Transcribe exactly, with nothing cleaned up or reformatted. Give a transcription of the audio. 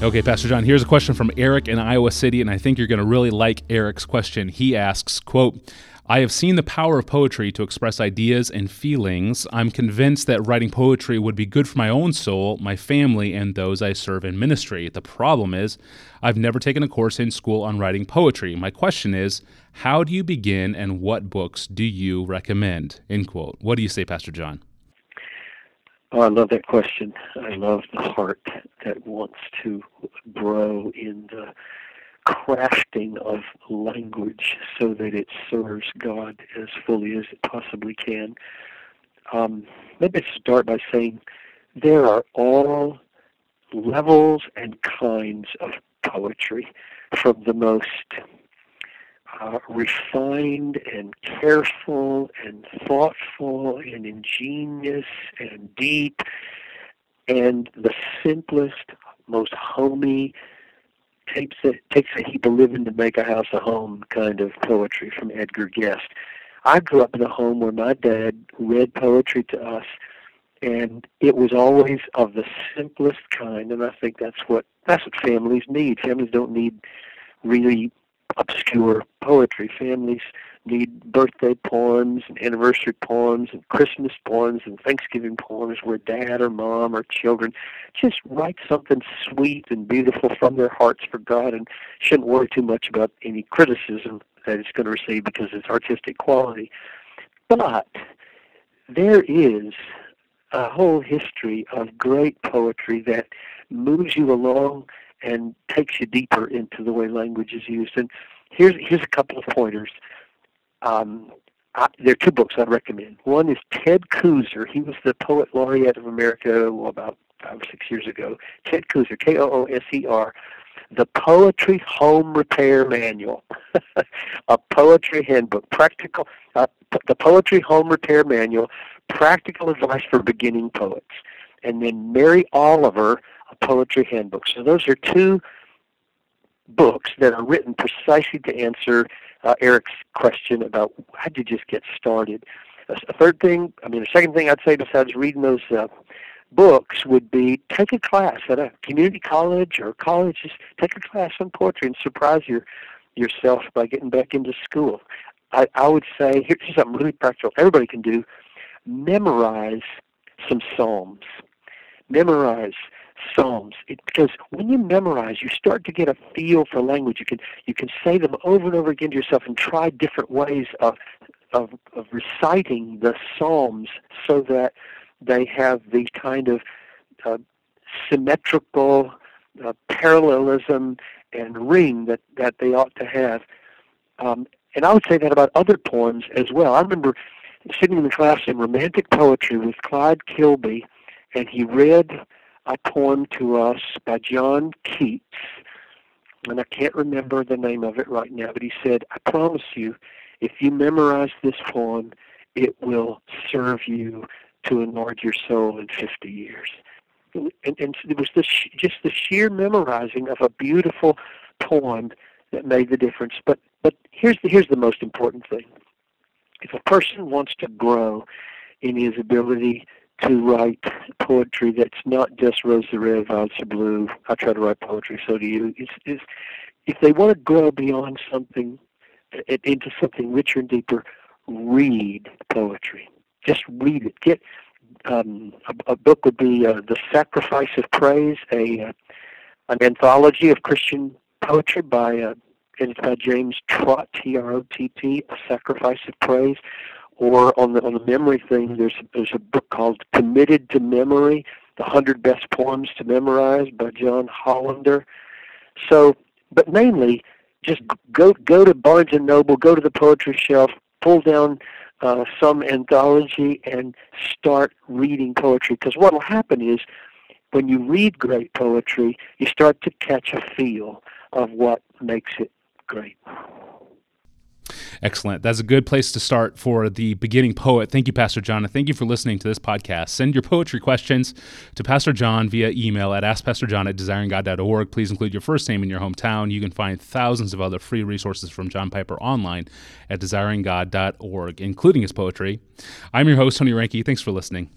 Okay, Pastor John, here's a question from Eric in Iowa City, and I think you're going to really like Eric's question. He asks, quote, I have seen the power of poetry to express ideas and feelings. I'm convinced that writing poetry would be good for my own soul, my family, and those I serve in ministry. The problem is, I've never taken a course in school on writing poetry. My question is, how do you begin and what books do you recommend? End quote. What do you say, Pastor John? Oh, I love that question. I love the heart that wants to grow in the crafting of language so that it serves God as fully as it possibly can. Um, let me start by saying there are all levels and kinds of poetry, from the most uh, refined and careful and thoughtful and ingenious and deep, and the simplest, most homey, Takes a, takes a heap of living to make a house a home kind of poetry from Edgar Guest. I grew up in a home where my dad read poetry to us, and it was always of the simplest kind, and I think that's what that's what families need. Families don't need really obscure poetry. Families need birthday poems and anniversary poems and Christmas poems and Thanksgiving poems where dad or mom or children just write something sweet and beautiful from their hearts for God, and shouldn't worry too much about any criticism that it's going to receive because it's artistic quality. But there is a whole history of great poetry that moves you along and takes you deeper into the way language is used. And here's here's a couple of pointers. Um, I, there are two books I'd recommend. One is Ted Kooser. He was the Poet Laureate of America well, about five or six years ago. Ted Kooser, K O O S E R, The Poetry Home Repair Manual, a poetry handbook, practical, uh, the Poetry Home Repair Manual, Practical Advice for Beginning Poets. And then Mary Oliver, A Poetry Handbook. So those are two books that are written precisely to answer uh, Eric's question about how do you just get started. A third thing, I mean, a second thing I'd say besides reading those uh, books would be take a class at a community college or college. Just take a class on poetry and surprise your, yourself by getting back into school. I, I would say, here's something really practical everybody can do. Memorize some psalms. Memorize Psalms, it, because when you memorize, you start to get a feel for language. You can you can say them over and over again to yourself and try different ways of of, of reciting the Psalms so that they have the kind of uh, symmetrical uh, parallelism and ring that, that they ought to have. Um, and I would say that about other poems as well. I remember sitting in the class in Romantic Poetry with Clyde Kilby, and he read a poem to us by John Keats, and I can't remember the name of it right now, but he said, I promise you, if you memorize this poem, it will serve you to enlarge your soul in fifty years. And, and it was the sh- just the sheer memorizing of a beautiful poem that made the difference. But but here's the, here's the most important thing. If a person wants to grow in his ability to write poetry that's not just Rose the Red, Violets are Blue, I try to write poetry, so do you. It's, it's, if they want to grow beyond something, into something richer and deeper, read poetry. Just read it. Get um, a, a book would be uh, The Sacrifice of Praise, a uh, an anthology of Christian poetry by uh, edited by James Trott, T R O T T, A Sacrifice of Praise. Or on the on the memory thing, there's there's a book called Committed to Memory, The one hundred Best Poems to Memorize by John Hollander. So, but mainly, just go go to Barnes and Noble, go to the poetry shelf, pull down uh, some anthology, and start reading poetry. Because what will happen is, when you read great poetry, you start to catch a feel of what makes it great. Excellent. That's a good place to start for the beginning poet. Thank you, Pastor John, and thank you for listening to this podcast. Send your poetry questions to Pastor John via email at ask pastor john at desiring god dot org. Please include your first name and your hometown. You can find thousands of other free resources from John Piper online at desiring god dot org, including his poetry. I'm your host, Tony Reinke. Thanks for listening.